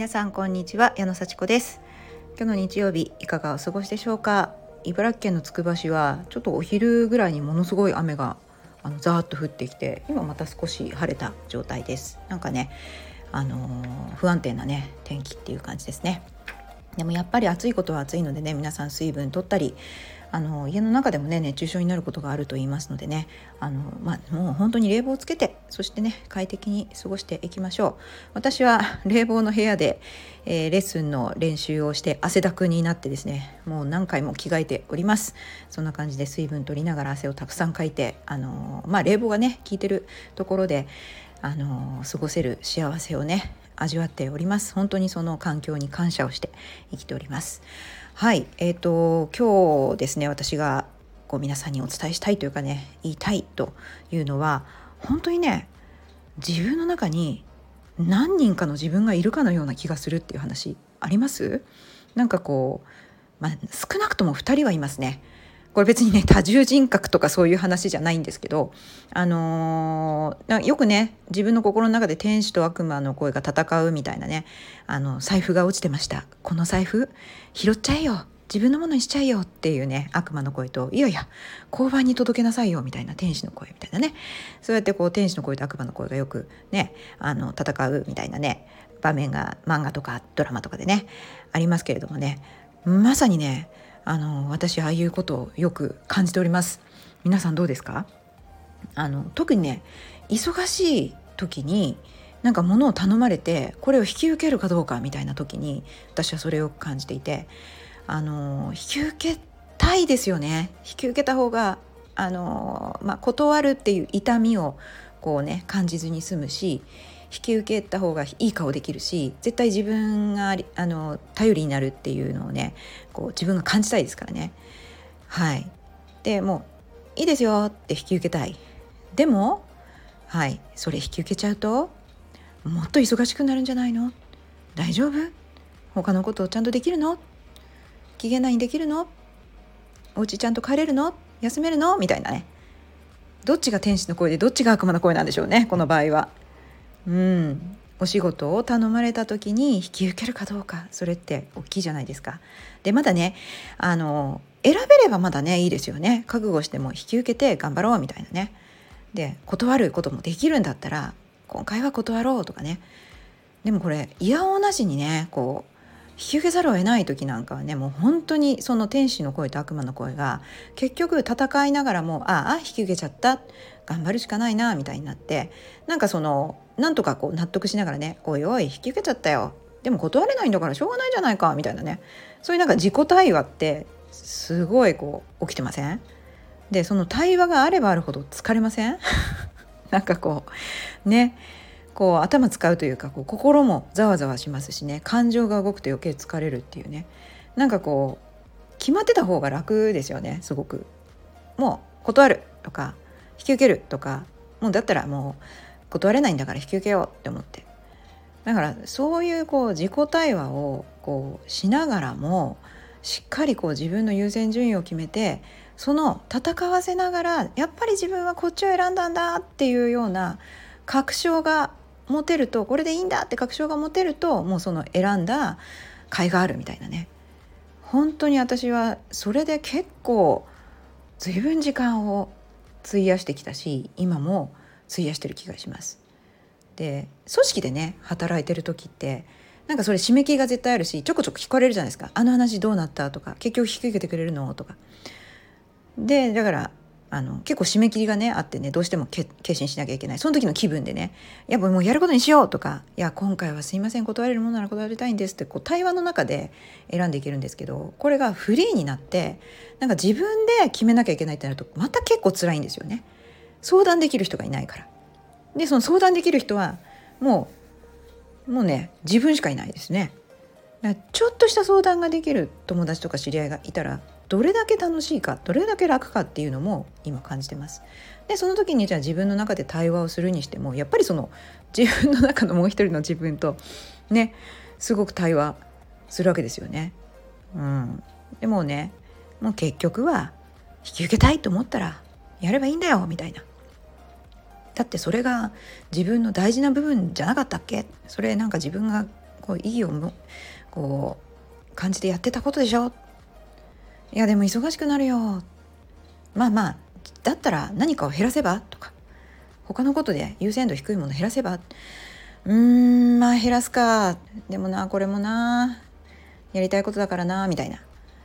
皆さんこんにちは、矢野幸子です。今日の日曜日いかがお過ごしでしょうか。茨城県のつくば市はちょっとお昼ぐらいにものすごい雨がザーッと降ってきて、今また少し晴れた状態です。なんかね、不安定なね天気っていう感じですね。でもやっぱり暑いことは暑いのでね、皆さん水分取ったり、家の中でもね熱中症になることがあると言いますのでね、もう本当に冷房をつけて、そしてね快適に過ごしていきましょう。私は冷房の部屋で、レッスンの練習をして汗だくになってですね、もう何回も着替えております。そんな感じで水分取りながら汗をたくさんかいて、冷房がね効いてるところで過ごせる幸せをね味わっております。本当にその環境に感謝をして生きております。はい、今日ですね、私がこう皆さんにお伝えしたいというかね、言いたいというのは、本当にね自分の中に何人かの自分がいるかのような気がするっていう話あります？なんかこう、少なくとも2人はいますね。これ別にね多重人格とかそういう話じゃないんですけど、よくね自分の心の中で天使と悪魔の声が戦うみたいなね、財布が落ちてました、この財布拾っちゃえよ、自分のものにしちゃえよっていうね悪魔の声と、いやいや交番に届けなさいよみたいな天使の声みたいなね、そうやってこう天使の声と悪魔の声がよくね戦うみたいなね場面が漫画とかドラマとかでねありますけれどもね、まさにね私ああいうことをよく感じております。皆さんどうですか？特にね忙しい時になんか物を頼まれてこれを引き受けるかどうかみたいな時に、私はそれを感じていて、引き受けたいですよね。引き受けた方が断るっていう痛みをこうね感じずに済むし、引き受けた方がいい顔できるし、絶対自分が頼りになるっていうのをねこう自分が感じたいですからね。はい。でもういいですよって引き受けたい。でもはいそれ引き受けちゃうともっと忙しくなるんじゃないの？大丈夫？他のことをちゃんとできるの？期限内にできるの？お家ちゃんと帰れるの？休めるの？みたいなね。どっちが天使の声でどっちが悪魔の声なんでしょうね、この場合は。お仕事を頼まれた時に引き受けるかどうか、それって大きいじゃないですか。でまだね選べればまだねいいですよね。覚悟しても引き受けて頑張ろうみたいなね。で断ることもできるんだったら今回は断ろうとかね。でもこれいやおうなしにねこう引き受けざるを得ない時なんかはね、もう本当にその天使の声と悪魔の声が結局戦いながらも引き受けちゃった頑張るしかないなみたいになって、なんかそのなんとかこう納得しながらね、おいおい引き受けちゃったよ、でも断れないんだからしょうがないじゃないかみたいなね、そういうなんか自己対話ってすごいこう起きてません？でその対話があればあるほど疲れません？なんかこうねこう頭使うというか、こう心もざわざわしますしね、感情が動くと余計疲れるっていうね、なんかこう決まってた方が楽ですよね。すごくもう断るとか引き受けるとか、もうだったらもう断れないんだから引き受けようって思って、だからそういうこう自己対話をこうしながらもしっかりこう自分の優先順位を決めて、その戦わせながらやっぱり自分はこっちを選んだんだっていうような確証が持てると、これでいいんだって確証が持てると、もうその選んだ甲斐があるみたいなね。本当に私はそれで結構随分時間を費やしてきたし、今も費やしてる気がします。で組織でね働いてる時ってなんかそれ締め切りが絶対あるし、ちょこちょこ聞かれるじゃないですか。あの話どうなったとか、結局引き受けてくれるのとかで、だから結構締め切りがねあってね、どうしても決心しなきゃいけない、その時の気分でね、やっぱもうやることにしようとか、いや今回はすいません断れるものなら断りたいんですって、こう対話の中で選んでいけるんですけど、これがフリーになってなんか自分で決めなきゃいけないってなるとまた結構辛いんですよね。相談できる人がいないから。でその相談できる人はもうね自分しかいないですね。だからちょっとした相談ができる友達とか知り合いがいたら、どれだけ楽しいかどれだけ楽かっていうのも今感じてます。でその時にじゃあ自分の中で対話をするにしても、やっぱりその自分の中のもう一人の自分とねすごく対話するわけですよね。でもねもう結局は引き受けたいと思ったらやればいいんだよみたいな。だってそれが自分の大事な部分じゃなかったっけ？それなんか自分がこう意義をこう感じてやってたことでしょ。いやでも忙しくなるよ、まあまあだったら何かを減らせばとか、他のことで優先度低いもの減らせば、まあ減らすか、でもなこれもなやりたいことだからなみたいな。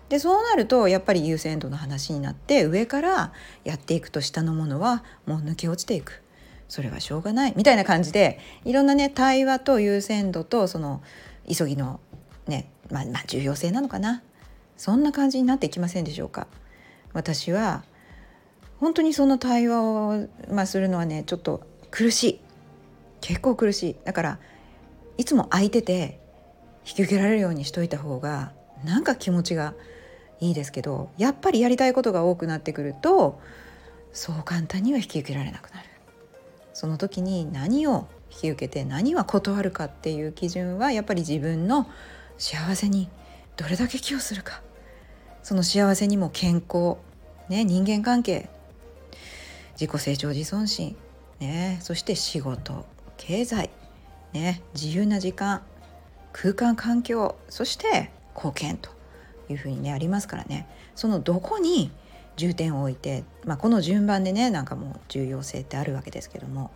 でそうなるとやっぱり優先度の話になって、上からやっていくと下のものはもう抜け落ちていく、それはしょうがないみたいな感じで、いろんなね対話と優先度とその急ぎのね、まあ重要性なのかな、そんな感じになっていきませんでしょうか。私は本当にその対話を、するのはねちょっと苦しい、結構苦しい。だからいつも空いてて引き受けられるようにしといた方がなんか気持ちがいいですけど、やっぱりやりたいことが多くなってくるとそう簡単には引き受けられなくなる。その時に何を引き受けて何は断るかっていう基準は、やっぱり自分の幸せにどれだけ寄与するか、その幸せにも健康、ね、人間関係、自己成長自尊心、ね、そして仕事、経済、ね、自由な時間、空間環境、そして貢献というふうにねありますからね、そのどこに重点を置いて、この順番でねなんかもう重要性ってあるわけですけども、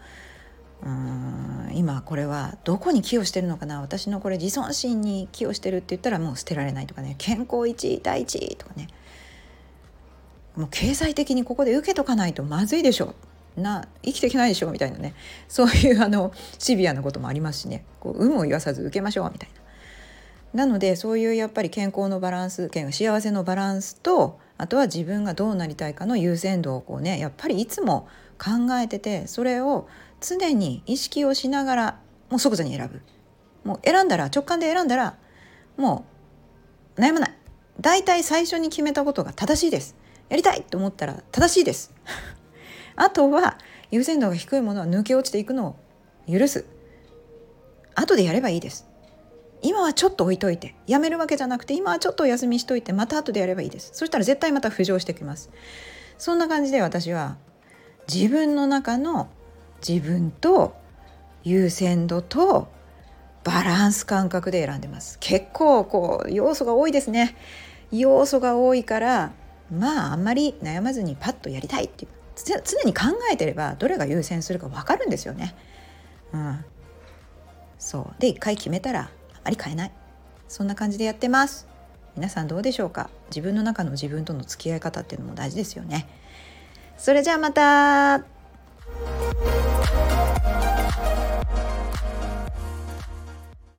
今これはどこに寄与してるのかな、私のこれ自尊心に寄与してるって言ったらもう捨てられないとかね、健康一位第一位とかね、もう経済的にここで受けとかないとまずいでしょ、生きていけないでしょみたいなね、そういうシビアなこともありますしね、こう有無を言わさず受けましょうみたいな。なのでそういうやっぱり健康のバランス、幸せのバランスと、あとは自分がどうなりたいかの優先度をこうねやっぱりいつも考えてて、それを常に意識をしながらもう即座に選ぶ、もう選んだら直感で選んだらもう悩まない、だいたい最初に決めたことが正しいです、やりたいと思ったら正しいですあとは優先度が低いものは抜け落ちていくのを許す、後でやればいいです、今はちょっと置いといて、やめるわけじゃなくて今はちょっとお休みしといてまた後でやればいいです、そしたら絶対また浮上してきます。そんな感じで私は自分の中の自分と優先度とバランス感覚で選んでます。結構こう要素が多いですね。要素が多いからあんまり悩まずにパッとやりたいっていう常に考えてればどれが優先するか分かるんですよね。そうで一回決めたらあまり変えない、そんな感じでやってます。皆さんどうでしょうか。自分の中の自分との付き合い方っていうのも大事ですよね。それじゃあまた。